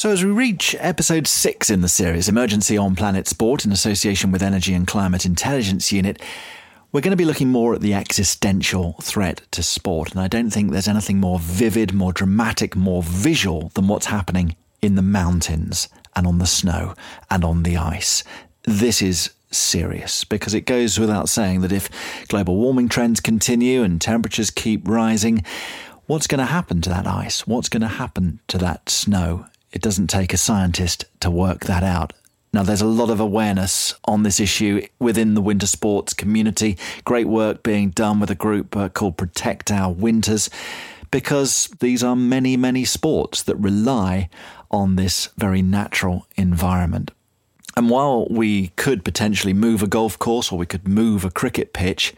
So as we reach episode 6 in the series, Emergency on Planet Sport, in association with Energy and Climate Intelligence Unit, we're going to be looking more at the existential threat to sport. And I don't think there's anything more vivid, more dramatic, more visual than what's happening in the mountains and on the snow and on the ice. This is serious, because it goes without saying that if global warming trends continue and temperatures keep rising, what's going to happen to that ice? What's going to happen to that snow? It doesn't take a scientist to work that out. Now, there's a lot of awareness on this issue within the winter sports community. Great work being done with a group called Protect Our Winters, because these are many, many sports that rely on this very natural environment. And while we could potentially move a golf course or we could move a cricket pitch,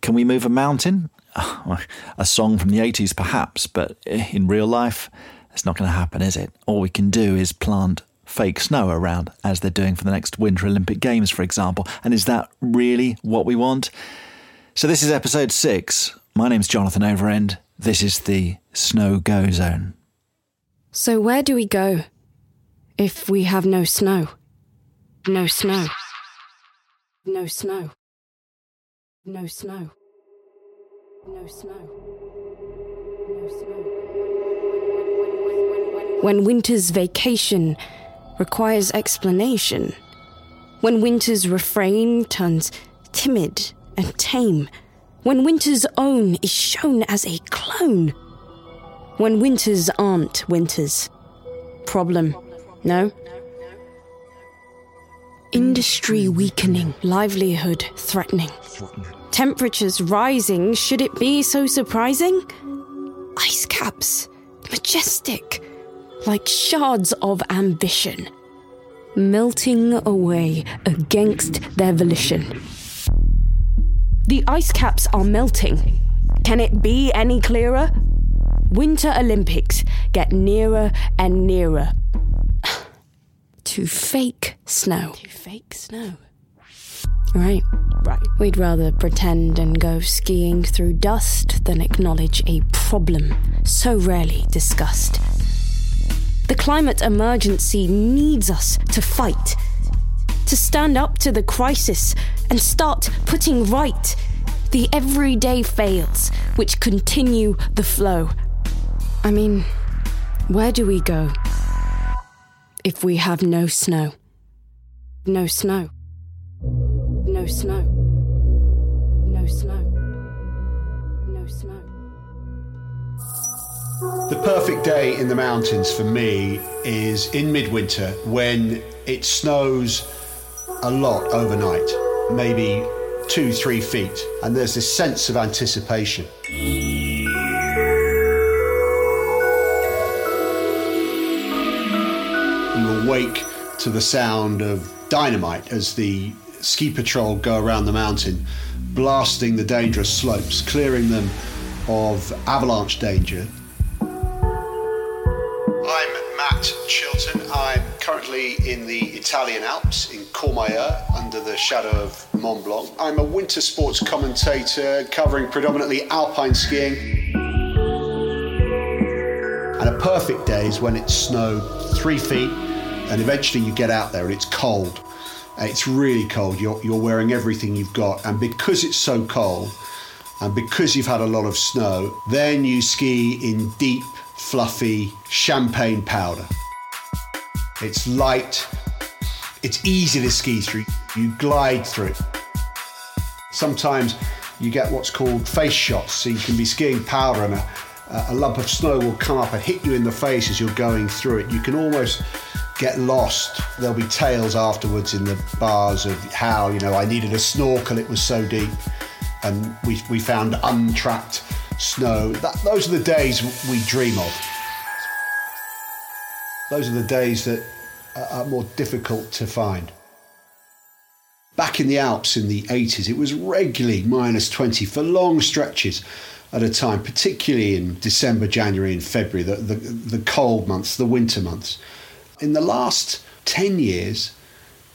can we move a mountain? Oh, a song from the 80s perhaps, but in real life, it's not going to happen, is it? All we can do is plant fake snow around, as they're doing for the next Winter Olympic Games, for example. And is that really what we want? So this is episode 6. My name's Jonathan Overend. This is the Snow Go Zone. So where do we go if we have no snow? No snow. No snow. No snow. No snow. No snow. When winter's vacation requires explanation. When winter's refrain turns timid and tame. When winter's own is shown as a clone. When winters aren't winters. Problem, no? Industry weakening, livelihood threatening. Temperatures rising, should it be so surprising? Ice caps, majestic, like shards of ambition. Melting away against their volition. The ice caps are melting. Can it be any clearer? Winter Olympics get nearer and nearer to fake snow. To fake snow. Right. We'd rather pretend and go skiing through dust than acknowledge a problem so rarely discussed. The climate emergency needs us to fight. To stand up to the crisis and start putting right the everyday fails which continue the flow. I mean, where do we go if we have no snow? No snow. No snow. No snow. No snow. The perfect day in the mountains for me is in midwinter when it snows a lot overnight, maybe 2-3 feet, and there's this sense of anticipation. You awake to the sound of dynamite as the ski patrol go around the mountain, blasting the dangerous slopes, clearing them of avalanche danger. I'm currently in the Italian Alps, in Courmayeur, under the shadow of Mont Blanc. I'm a winter sports commentator covering predominantly alpine skiing. And a perfect day is when it snowed 3 feet and eventually you get out there and it's cold. It's really cold. You're wearing everything you've got. And because it's so cold and because you've had a lot of snow, then you ski in deep, fluffy champagne powder. It's light, it's easy to ski through, you glide through it. Sometimes you get what's called face shots, so you can be skiing powder and a lump of snow will come up and hit you in the face as you're going through it. You can almost get lost. There'll be tales afterwards in the bars of how, I needed a snorkel, it was so deep, and we found untracked snow. Those are the days we dream of. Those are the days that are more difficult to find. Back in the Alps in the 80s, it was regularly minus 20 for long stretches at a time, particularly in December, January and February, the cold months, the winter months. In the last 10 years,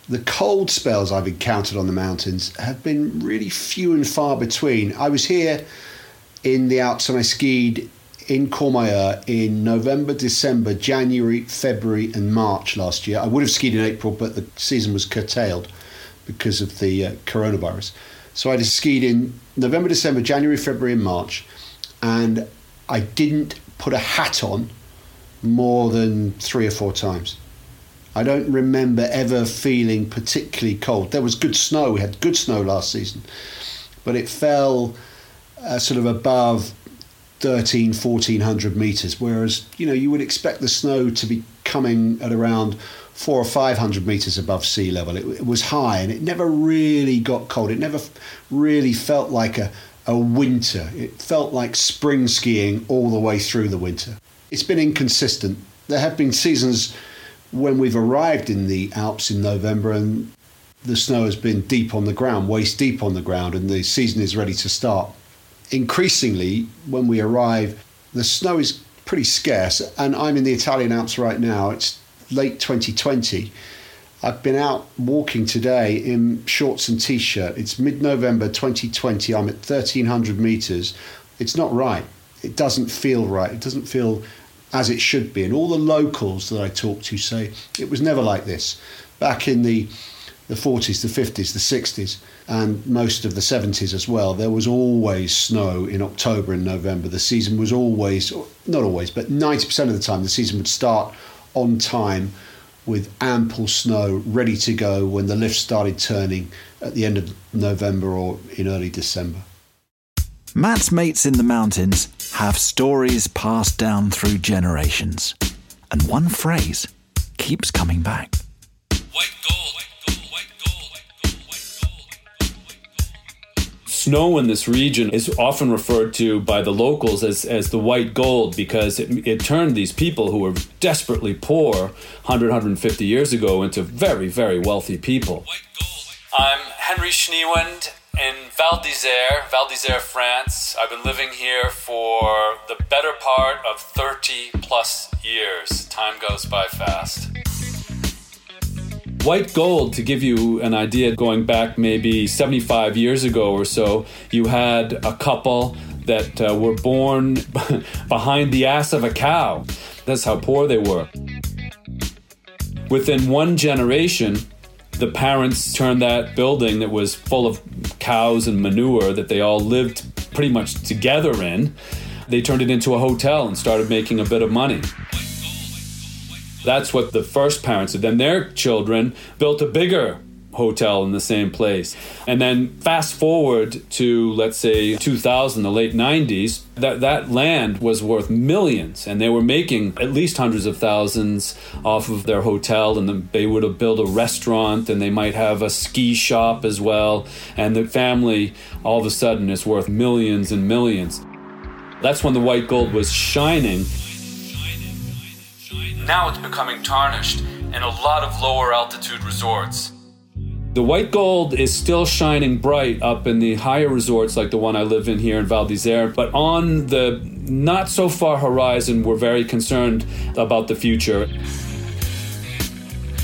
the cold spells I've encountered on the mountains have been really few and far between. I was here in the Alps and I skied in Courmayeur in November, December, January, February and March last year. I would have skied in April, but the season was curtailed because of the coronavirus. So I just skied in November, December, January, February and March, and I didn't put a hat on more than 3 or 4 times. I don't remember ever feeling particularly cold. There was good snow. We had good snow last season, but it fell sort of above 1,400 meters, whereas, you know, you would expect the snow to be coming at around 400 or 500 meters above sea level. It was high, and it never really got cold. It never really felt like a winter. It felt like spring skiing all the way through the winter. It's been inconsistent. There have been seasons when we've arrived in the Alps in November and the snow has been deep on the ground, waist deep on the ground, and the season is ready to start. Increasingly, when we arrive, the snow is pretty scarce, and I'm in the Italian Alps right now. It's late 2020. I've been out walking today in shorts and t-shirt. It's mid-November 2020. I'm at 1,300 meters. It's not right. It doesn't feel right. It doesn't feel as it should be. And all the locals that I talk to say, it was never like this. Back in the 40s, the 50s, the 60s, and most of the 70s as well, there was always snow in October and November. The season was always, not always, but 90% of the time, the season would start on time with ample snow ready to go when the lifts started turning at the end of November or in early December. Matt's mates in the mountains have stories passed down through generations. And one phrase keeps coming back. White gold, white gold, white gold, white gold, white gold, white gold. Snow in this region is often referred to by the locals as the white gold, because it turned these people who were desperately poor 100, 150 years ago into very, very wealthy people. White gold, white gold. I'm Henry Schneewind. In Val d'Isère, France. I've been living here for the better part of 30 plus years. Time goes by fast. White gold, to give you an idea, going back maybe 75 years ago or so, you had a couple that were born behind the ass of a cow. That's how poor they were. Within one generation, the parents turned that building that was full of cows and manure that they all lived pretty much together in, they turned it into a hotel and started making a bit of money. That's what the first parents did. Then their children built a bigger hotel in the same place. And then fast forward to, let's say, 2000, the late 90s, that land was worth millions, and they were making at least hundreds of thousands off of their hotel, and they would have built a restaurant, and they might have a ski shop as well, and the family all of a sudden is worth millions and millions. That's when the white gold was shining. Now it's becoming tarnished in a lot of lower altitude resorts. The white gold is still shining bright up in the higher resorts like the one I live in here in Val d'Isère, but on the not so far horizon, we're very concerned about the future.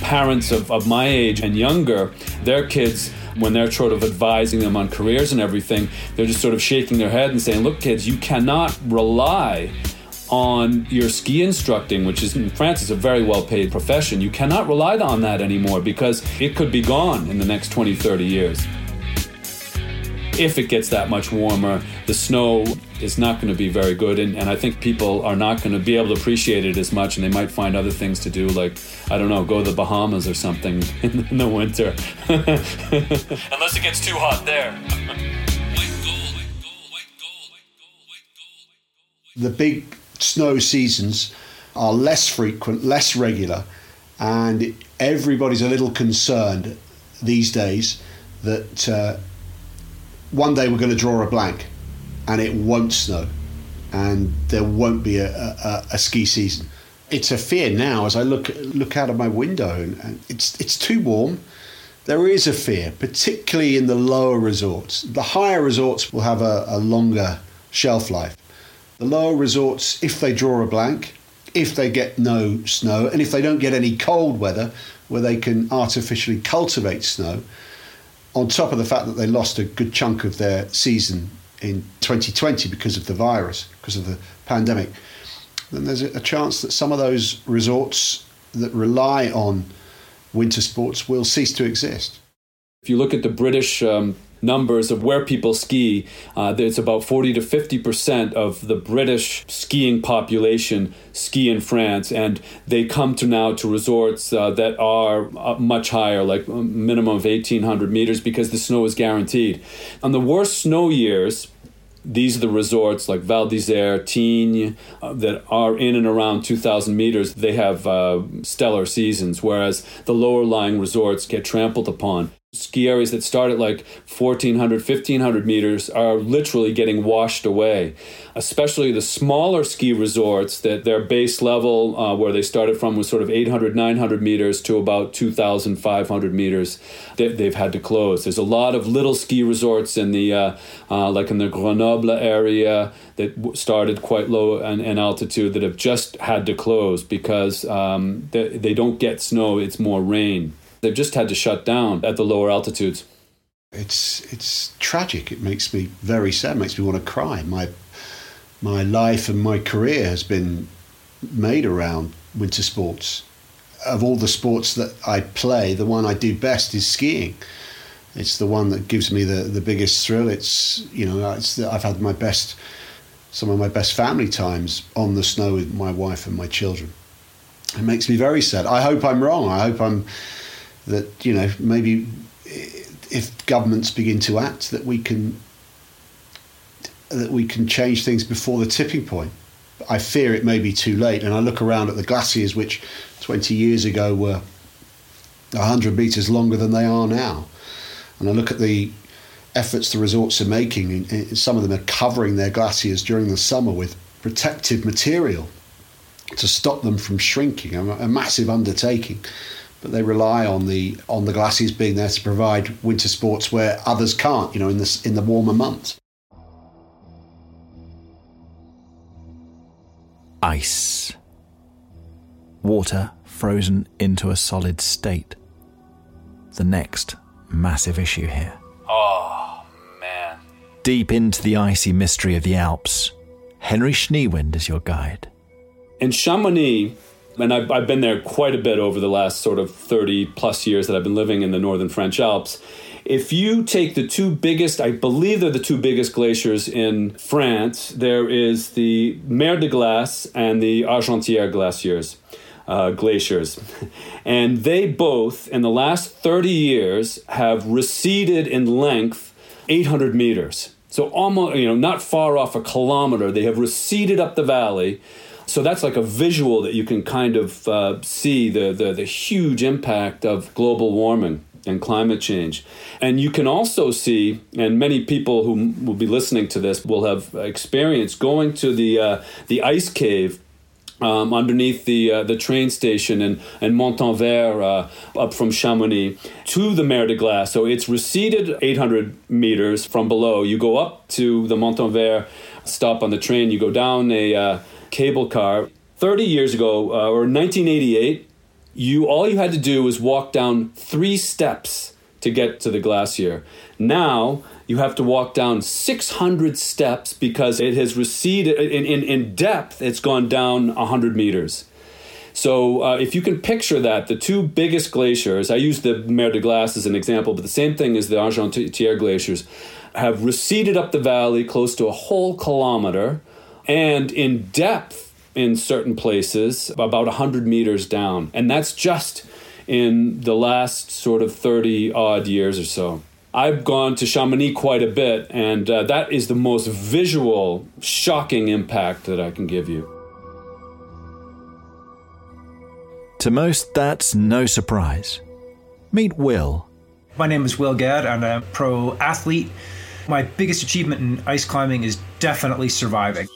Parents of my age and younger, their kids, when they're sort of advising them on careers and everything, they're just sort of shaking their head and saying, look, kids, you cannot rely on your ski instructing, which is in France is a very well-paid profession. You cannot rely on that anymore because it could be gone in the next 20, 30 years. If it gets that much warmer, the snow is not going to be very good, and I think people are not going to be able to appreciate it as much, and they might find other things to do, like, I don't know, go to the Bahamas or something in the winter. Unless it gets too hot there. The big snow seasons are less frequent, less regular, and everybody's a little concerned these days that one day we're going to draw a blank and it won't snow and there won't be a ski season. It's a fear now as I look out of my window, and it's too warm. There is a fear, particularly in the lower resorts. The higher resorts will have a longer shelf life. The lower resorts, if they draw a blank, if they get no snow, and if they don't get any cold weather where they can artificially cultivate snow, on top of the fact that they lost a good chunk of their season in 2020 because of the virus, because of the pandemic, then there's a chance that some of those resorts that rely on winter sports will cease to exist. If you look at the British numbers of where people ski, it's about 40 to 50% of the British skiing population ski in France, and they come to now to resorts that are much higher, like a minimum of 1,800 meters, because the snow is guaranteed. On the worst snow years, these are the resorts like Val d'Isère, Tignes, that are in and around 2,000 meters. They have stellar seasons, whereas the lower-lying resorts get trampled upon. Ski areas that start at like 1,400, 1,500 meters are literally getting washed away, especially the smaller ski resorts that their base level where they started from was sort of 800, 900 meters to about 2,500 meters that they've had to close. There's a lot of little ski resorts in the like in the Grenoble area that started quite low in altitude that have just had to close because they don't get snow, it's more rain. They've just had to shut down at the lower altitudes. It's tragic. It makes me very sad. It makes me want to cry. My life and my career has been made around winter sports. Of all the sports that I play, the one I do best is skiing. It's the one that gives me the biggest thrill. I've had some of my best family times on the snow with my wife and my children. It makes me very sad. I hope I'm wrong. I hope that, maybe if governments begin to act, that we can change things before the tipping point. I fear it may be too late. And I look around at the glaciers, which 20 years ago were 100 metres longer than they are now. And I look at the efforts the resorts are making, and some of them are covering their glaciers during the summer with protective material to stop them from shrinking, a massive undertaking. But they rely on the glaciers being there to provide winter sports where others can't, in the warmer months. Ice. Water frozen into a solid state. The next massive issue here. Oh, man. Deep into the icy mystery of the Alps, Henry Schneewind is your guide. In Chamonix, and I've been there quite a bit over the last sort of 30 plus years that I've been living in the northern French Alps. If you take the two biggest, I believe they're the two biggest glaciers in France, there is the Mer de Glace and the Argentière glaciers. And they both, in the last 30 years, have receded in length 800 meters. So almost, not far off a kilometer, they have receded up the valley. So that's like a visual that you can kind of see the huge impact of global warming and climate change. And you can also see, and many people who will be listening to this will have experienced going to the ice cave underneath the train station in Montenvers up from Chamonix to the Mer de Glace. So it's receded 800 meters from below. You go up to the Montenvers, stop on the train, you go down a cable car. 30 years ago, or 1988, all you had to do was walk down 3 steps to get to the glacier. Now, you have to walk down 600 steps because it has receded. In depth, it's gone down 100 meters. So if you can picture that, the two biggest glaciers, I use the Mer de Glace as an example, but the same thing as the Argentière glaciers, have receded up the valley close to a whole kilometer, and in depth in certain places, about 100 meters down. And that's just in the last sort of 30-odd years or so. I've gone to Chamonix quite a bit, and that is the most visual, shocking impact that I can give you. To most, that's no surprise. Meet Will. My name is Will Gadd, and I'm a pro athlete. My biggest achievement in ice climbing is definitely surviving.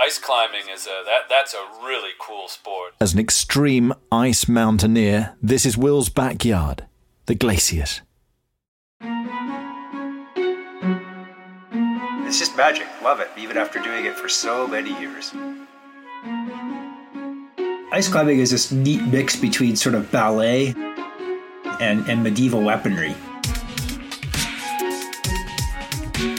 Ice climbing is that's a really cool sport. As an extreme ice mountaineer, this is Will's backyard, the glaciers. It's just magic. Love it, even after doing it for so many years. Ice climbing is this neat mix between sort of ballet and medieval weaponry.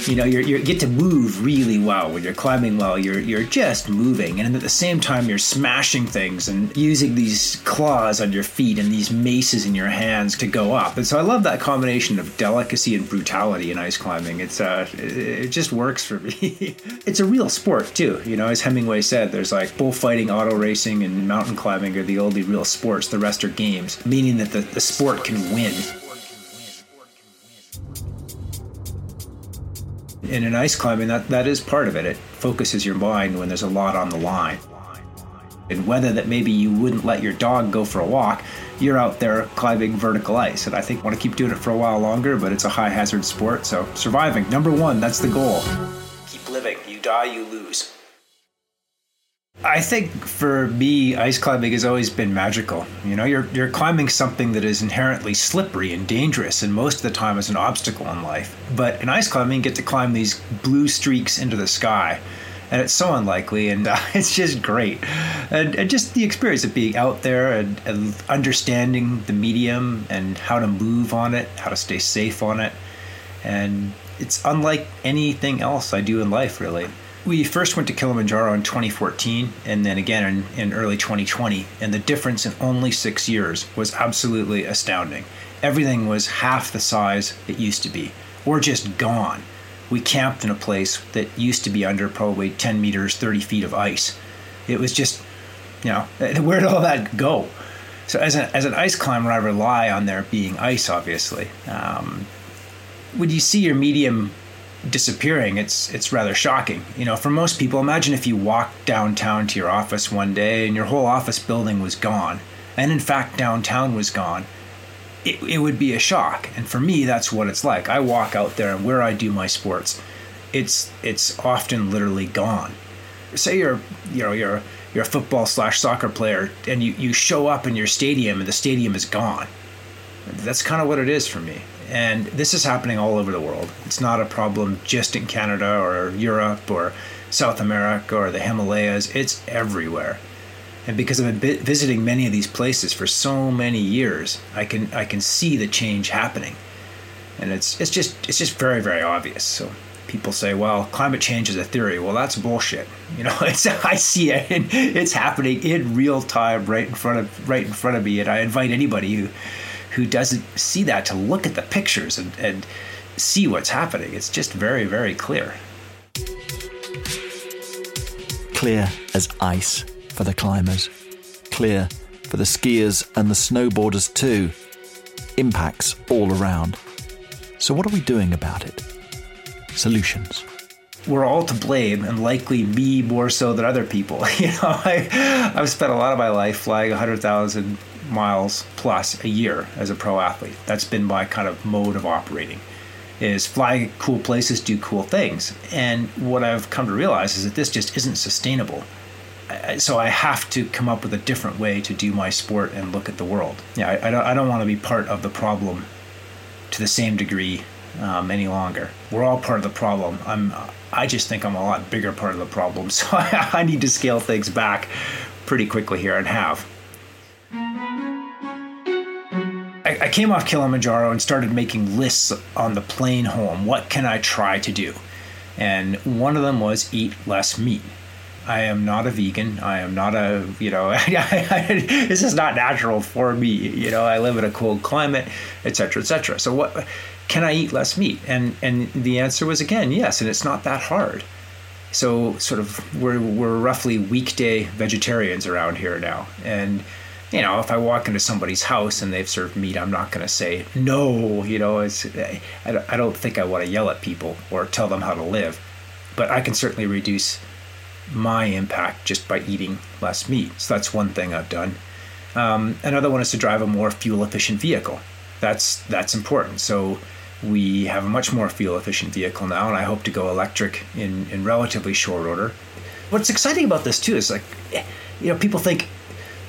You know, you get to move really well when you're climbing. Well, you're just moving, and at the same time you're smashing things and using these claws on your feet and these maces in your hands to go up. And so I love that combination of delicacy and brutality in ice climbing. It's it just works for me. It's a real sport too. You know, as Hemingway said, there's like bullfighting, auto racing, and mountain climbing are the only real sports. The rest are games, meaning that the sport can win. And in ice climbing, that is part of it. It focuses your mind when there's a lot on the line. And whether that maybe you wouldn't let your dog go for a walk, you're out there climbing vertical ice. And I think I want to keep doing it for a while longer, but it's a high hazard sport. So surviving, number one, that's the goal. Keep living. You die, you lose. I think for me, ice climbing has always been magical. You know, you're climbing something that is inherently slippery and dangerous, and most of the time is an obstacle in life. But in ice climbing, you get to climb these blue streaks into the sky, and it's so unlikely, and it's just great. And just the experience of being out there and understanding the medium and how to move on it, how to stay safe on it. And it's unlike anything else I do in life, really. We first went to Kilimanjaro in 2014 and then again in early 2020, and the difference in only 6 years was absolutely astounding. Everything was half the size it used to be, or just gone. We camped in a place that used to be under probably 10 meters, 30 feet of ice. It was just, you know, where did all that go? So as an ice climber, I rely on there being ice, obviously. When you see your medium disappearing, it's rather shocking. You know, for most people, imagine if you walked downtown to your office one day and your whole office building was gone, and in fact downtown was gone. It would be a shock. And for me, that's what it's like. I walk out there, and where I do my sports, it's often literally gone. Say you're a football/soccer player, and you show up in your stadium and the stadium is gone. That's kind of what it is for me. And this is happening all over the world. It's not a problem just in Canada or Europe or South America or the Himalayas. It's everywhere. And because I've been visiting many of these places for so many years, I can see the change happening. And it's just very, very obvious. So people say, well, climate change is a theory. Well, that's bullshit. You know, I see it. It's happening in real time right in front of me. And I invite anybody who doesn't see that to look at the pictures and see what's happening. It's just very, very clear. Clear as ice for the climbers. Clear for the skiers and the snowboarders too. Impacts all around. So what are we doing about it? Solutions. We're all to blame, and likely me more so than other people. You know, I've spent a lot of my life flying 100,000 miles plus a year as a pro athlete. That's been my kind of mode of operating, is fly cool places, do cool things. And what I've come to realize is that this just isn't sustainable. So I have to come up with a different way to do my sport and look at the world. Yeah, I don't want to be part of the problem to the same degree any longer. We're all part of the problem. I just think I'm a lot bigger part of the problem. So I need to scale things back pretty quickly here, and have. I came off Kilimanjaro and started making lists on the plane home. What can I try to do? And one of them was eat less meat. I am not a vegan. I am not a, you know, this is not natural for me. You know, I live in a cold climate, et cetera, et cetera. So what, can I eat less meat? And the answer was, again, yes. And it's not that hard. So sort of we're roughly weekday vegetarians around here now. And you know, if I walk into somebody's house and they've served meat, I'm not going to say no. You know, I don't think I want to yell at people or tell them how to live, but I can certainly reduce my impact just by eating less meat. So that's one thing I've done. Another one is to drive a more fuel-efficient vehicle. That's important. So we have a much more fuel-efficient vehicle now, and I hope to go electric in relatively short order. What's exciting about this too is, like, you know, people think,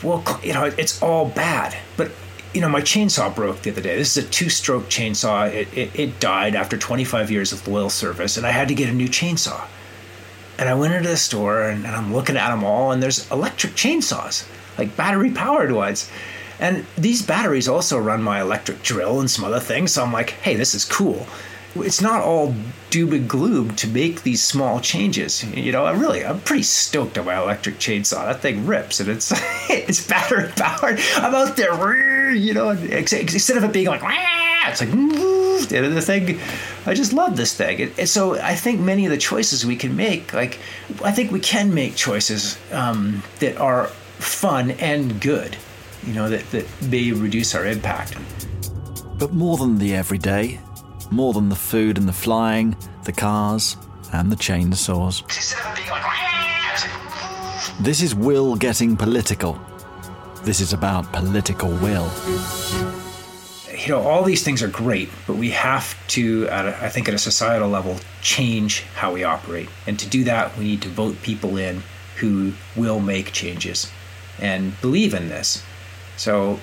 well, you know, it's all bad. But, you know, my chainsaw broke the other day. This is a 2-stroke chainsaw. It died after 25 years of loyal service, and I had to get a new chainsaw. And I went into the store, and I'm looking at them all, and there's electric chainsaws, like battery-powered ones. And these batteries also run my electric drill and some other things, so I'm like, hey, this is cool. it's not all doom and gloom to make these small changes. You know, I'm pretty stoked on my electric chainsaw. That thing rips, and it's battery powered. I'm out there, you know, instead of it being like, it's like, and the thing, I just love this thing. And so I think many of the choices we can make, like, I think we can make choices that are fun and good, you know, that may reduce our impact. But more than the everyday, more than the food and the flying, the cars and the chainsaws. This is Will getting political. This is about political will. You know, all these things are great, but we have to, I think at a societal level, change how we operate. And to do that, we need to vote people in who will make changes and believe in this. So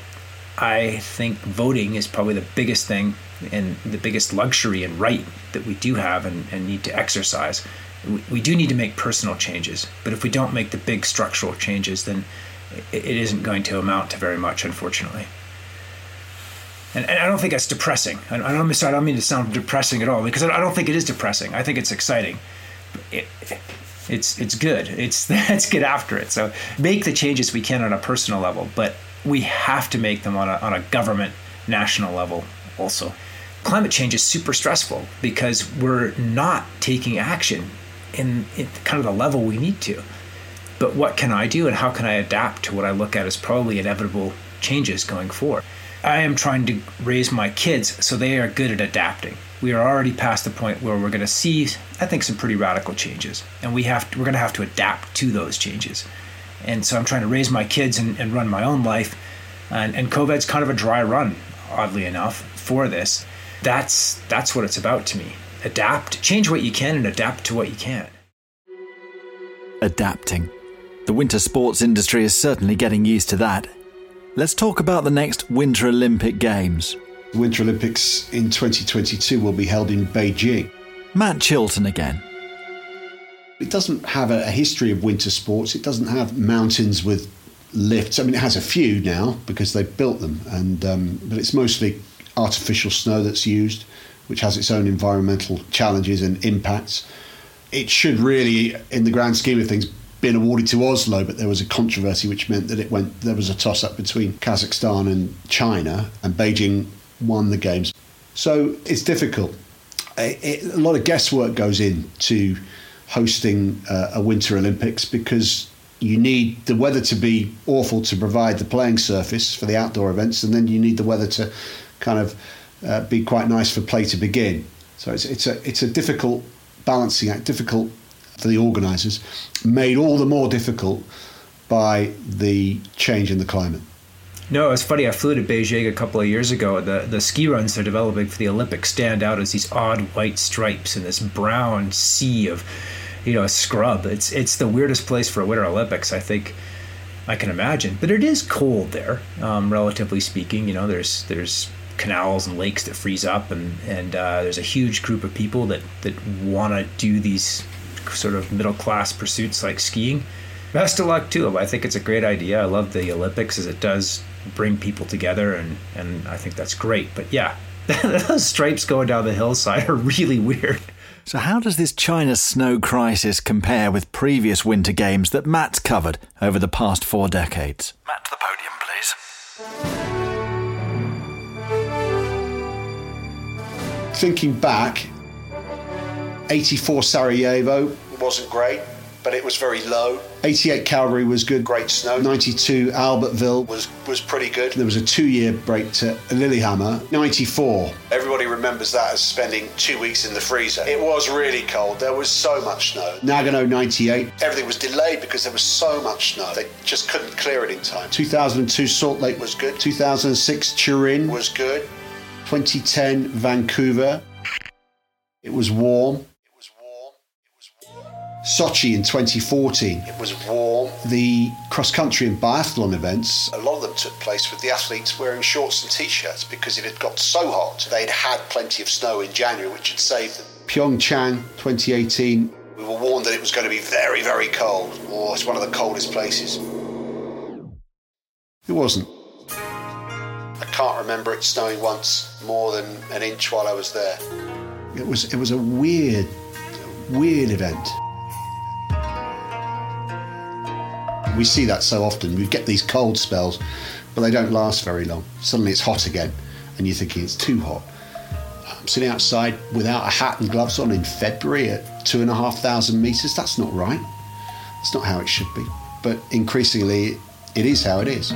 I think voting is probably the biggest thing and the biggest luxury and right that we do have and need to exercise. We do need to make personal changes, but if we don't make the big structural changes, then it isn't going to amount to very much, unfortunately. And I don't think that's depressing. I don't mean to sound depressing at all, because I don't think it is depressing. I think it's exciting. It's good. Let's get after it. So make the changes we can on a personal level, but we have to make them on a government, national level also. Climate change is super stressful because we're not taking action in kind of the level we need to. But what can I do and how can I adapt to what I look at as probably inevitable changes going forward? I am trying to raise my kids so they are good at adapting. We are already past the point where we're going to see, I think, some pretty radical changes. And we're going to have to adapt to those changes. And so I'm trying to raise my kids and run my own life. And COVID's kind of a dry run, oddly enough, for this. That's what it's about to me. Adapt. Change what you can and adapt to what you can. Adapting. The winter sports industry is certainly getting used to that. Let's talk about the next Winter Olympic Games. Winter Olympics in 2022 will be held in Beijing. Matt Chilton again. It doesn't have a history of winter sports. It doesn't have mountains with lifts. I mean, it has a few now because they've built them, and but it's mostly artificial snow that's used, which has its own environmental challenges and impacts. It should really, in the grand scheme of things, been awarded to Oslo, but there was a controversy which meant that there was a toss-up between Kazakhstan and China, and Beijing won the games. So it's difficult. A lot of guesswork goes into hosting a Winter Olympics because you need the weather to be awful to provide the playing surface for the outdoor events, and then you need the weather to kind of be quite nice for play to begin. So it's a difficult balancing act, difficult for the organisers, made all the more difficult by the change in the climate. No, it's funny. I flew to Beijing a couple of years ago. The ski runs they're developing for the Olympics stand out as these odd white stripes in this brown sea of, you know, a scrub. It's the weirdest place for a Winter Olympics, I think, I can imagine. But it is cold there, relatively speaking. You know, there's canals and lakes that freeze up, and there's a huge group of people that want to do these sort of middle-class pursuits like skiing. Best of luck to them. I think it's a great idea. I love the Olympics as it does bring people together, and I think that's great. But yeah, those stripes going down the hillside are really weird. So how does this China snow crisis compare with previous winter games that Matt's covered over the past 4 decades? Matt, to the podium, please. Thinking back, 84 Sarajevo wasn't great, but it was very low. 88 Calgary was good, great snow. 92 Albertville was pretty good. There was a 2-year break to Lillehammer. 94. Everybody remembers that as spending 2 weeks in the freezer. It was really cold. There was so much snow. Nagano 98. Everything was delayed because there was so much snow. They just couldn't clear it in time. 2002 Salt Lake was good. 2006 Turin was good. 2010 Vancouver. It was warm. Sochi in 2014. It was warm. The cross-country and biathlon events, a lot of them took place with the athletes wearing shorts and t-shirts because it had got so hot. They'd had plenty of snow in January, which had saved them. Pyeongchang 2018. We were warned that it was going to be very, very cold. Oh, it's one of the coldest places. It wasn't. I can't remember it snowing once more than an inch while I was there. It was a weird event. We see that so often. We get these cold spells, but they don't last very long. Suddenly it's hot again, and you're thinking it's too hot. I'm sitting outside without a hat and gloves on in February at 2,500 meters. That's not right. That's not how it should be. But increasingly, it is how it is.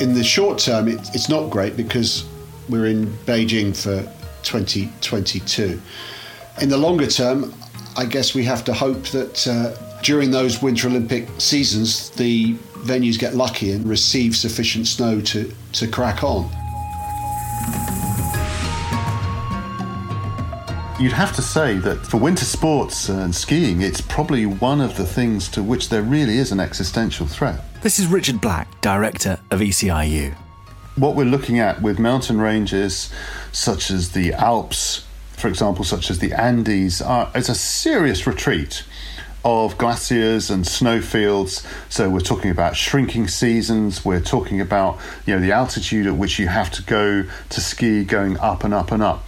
In the short term, it's not great because we're in Beijing for 2022. In the longer term, I guess we have to hope that during those Winter Olympic seasons, the venues get lucky and receive sufficient snow to crack on. You'd have to say that for winter sports and skiing, it's probably one of the things to which there really is an existential threat. This is Richard Black, director of ECIU. What we're looking at with mountain ranges such as the Alps, for example, such as the Andes, it's a serious retreat of glaciers and snowfields. So we're talking about shrinking seasons. We're talking about, you know, the altitude at which you have to go to ski, going up and up and up.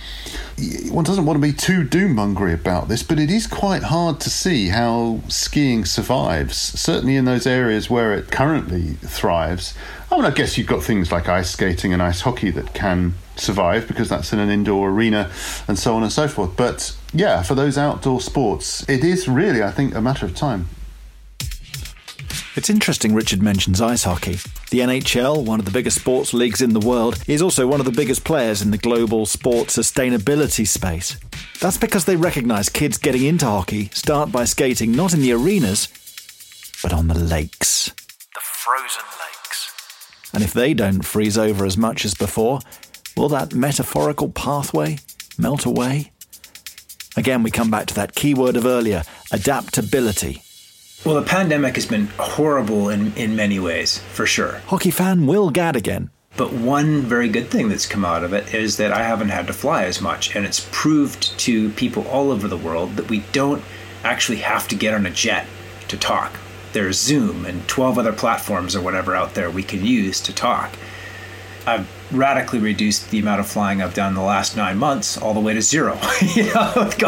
One doesn't want to be too doom-mongery about this, but it is quite hard to see how skiing survives, certainly in those areas where it currently thrives. I mean, I guess you've got things like ice skating and ice hockey that can survive because that's in an indoor arena and so on and so forth. But yeah, for those outdoor sports, it is really, I think, a matter of time. It's interesting Richard mentions ice hockey. The NHL, one of the biggest sports leagues in the world, is also one of the biggest players in the global sports sustainability space. That's because they recognise kids getting into hockey start by skating not in the arenas, but on the lakes. The frozen lakes. And if they don't freeze over as much as before, will that metaphorical pathway melt away? Again, we come back to that key word of earlier, adaptability. Well, the pandemic has been horrible in many ways, for sure. Hockey fan Will Gadd again. But one very good thing that's come out of it is that I haven't had to fly as much, and it's proved to people all over the world that we don't actually have to get on a jet to talk. There's Zoom and 12 other platforms or whatever out there we can use to talk. I've radically reduced the amount of flying I've done the last 9 months all the way to zero, you know, with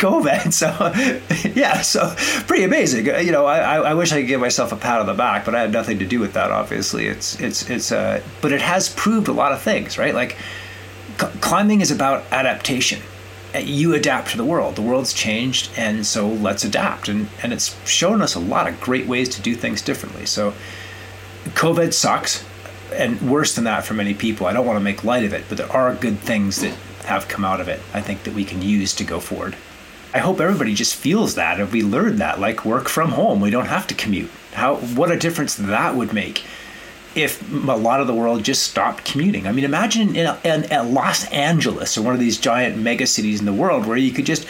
COVID. So, yeah, so pretty amazing. You know, I wish I could give myself a pat on the back, but I had nothing to do with that, obviously. But it has proved a lot of things, right? Like climbing is about adaptation. You adapt to the world. The world's changed, and so let's adapt. And it's shown us a lot of great ways to do things differently. So COVID sucks. And worse than that for many people. I don't want to make light of it, but there are good things that have come out of it, I think, that we can use to go forward. I hope everybody just feels that, and we learn that, like work from home. We don't have to commute. What a difference that would make if a lot of the world just stopped commuting. I mean, imagine in Los Angeles or one of these giant mega cities in the world where you could just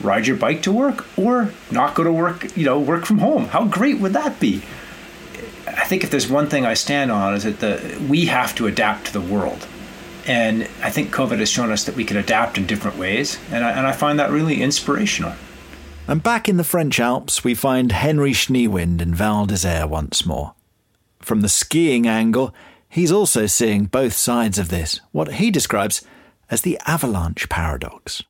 ride your bike to work or not go to work, you know, work from home. How great would that be? I think if there's one thing I stand on is that we have to adapt to the world. And I think COVID has shown us that we can adapt in different ways. And I find that really inspirational. And back in the French Alps, we find Henry Schneewind in Val d'Isère once more. From the skiing angle, he's also seeing both sides of this, what he describes as the avalanche paradox.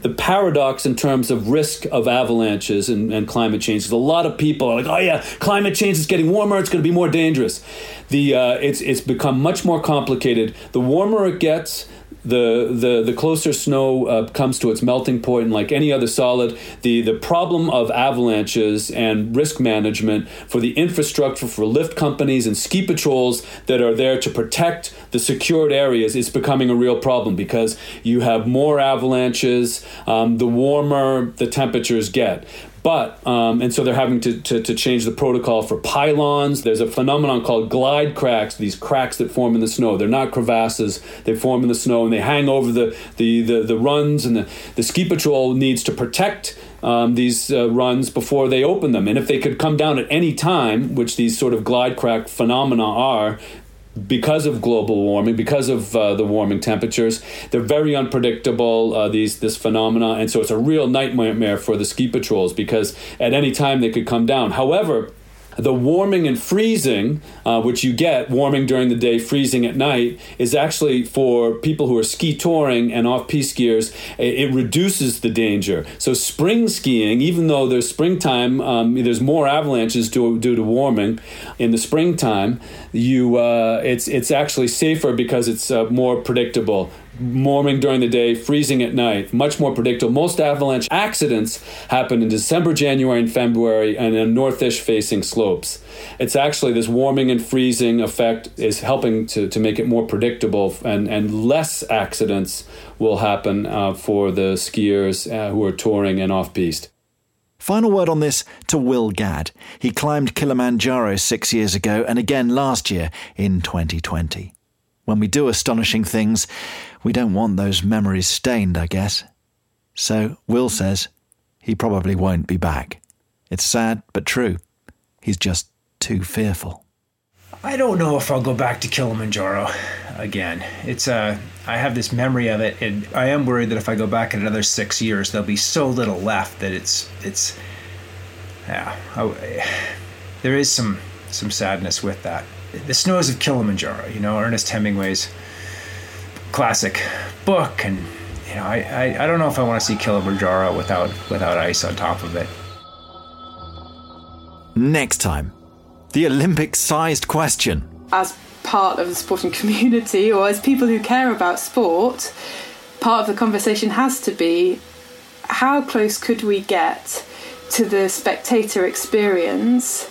The paradox in terms of risk of avalanches and climate change. Because a lot of people are like, oh yeah, climate change is getting warmer, it's going to be more dangerous. It's become much more complicated. The warmer it gets, the closer snow comes to its melting point. And like any other solid, the problem of avalanches and risk management for the infrastructure for lift companies and ski patrols that are there to protect the secured areas is becoming a real problem because you have more avalanches the warmer the temperatures get. But, and so they're having to change the protocol for pylons. There's a phenomenon called glide cracks, these cracks that form in the snow. They're not crevasses, they form in the snow and they hang over the runs, and the ski patrol needs to protect these runs before they open them. And if they could come down at any time, which these sort of glide crack phenomena are, because of global warming, because of the warming temperatures, they're very unpredictable, this phenomena. And so it's a real nightmare for the ski patrols because at any time they could come down. However, The warming and freezing, which you get warming during the day, freezing at night, is actually for people who are ski touring and off-piste skiers, it reduces the danger. So spring skiing, even though there's springtime, there's more avalanches due to warming in the springtime, it's actually safer because it's more predictable. Warming during the day, freezing at night, much more predictable. Most avalanche accidents happen in December, January, and February, and in northish facing slopes. It's actually this warming and freezing effect is helping to make it more predictable, and less accidents will happen for the skiers who are touring and off-piste. Final word on this to Will Gadd. He climbed Kilimanjaro 6 years ago and again last year in 2020. When we do astonishing things, we don't want those memories stained, I guess. So Will says he probably won't be back. It's sad, but true. He's just too fearful. I don't know if I'll go back to Kilimanjaro again. It's I have this memory of it, and I am worried that if I go back in another 6 years, there'll be so little left that it's yeah. There is some sadness with that. The Snows of Kilimanjaro, Ernest Hemingway's classic book, and I don't know if I want to see Kilimanjaro without ice on top of it. Next time, the Olympic-sized question. As part of the sporting community, or as people who care about sport, part of the conversation has to be, how close could we get to the spectator experience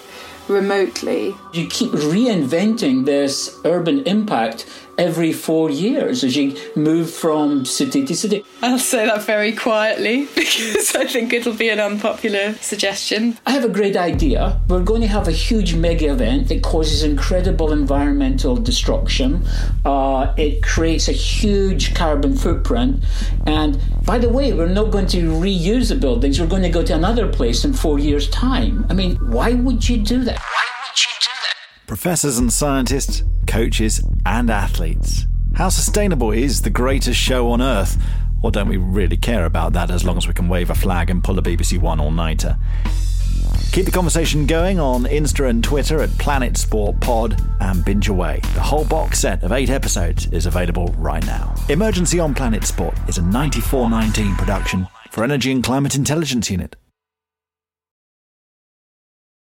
remotely? You keep reinventing this urban impact every 4 years as you move from city to city. I'll say that very quietly because I think it'll be an unpopular suggestion. I have a great idea. We're going to have a huge mega event that causes incredible environmental destruction. It creates a huge carbon footprint. And by the way, we're not going to reuse the buildings. We're going to go to another place in 4 years' time. I mean, why would you do that? Professors and scientists, coaches and athletes. How sustainable is the greatest show on earth? Or don't we really care about that as long as we can wave a flag and pull a BBC One all-nighter? Keep the conversation going on Insta and Twitter at Planet Sport Pod and binge away. The whole box set of 8 episodes is available right now. Emergency on Planet Sport is a 94.19 production for Energy and Climate Intelligence Unit.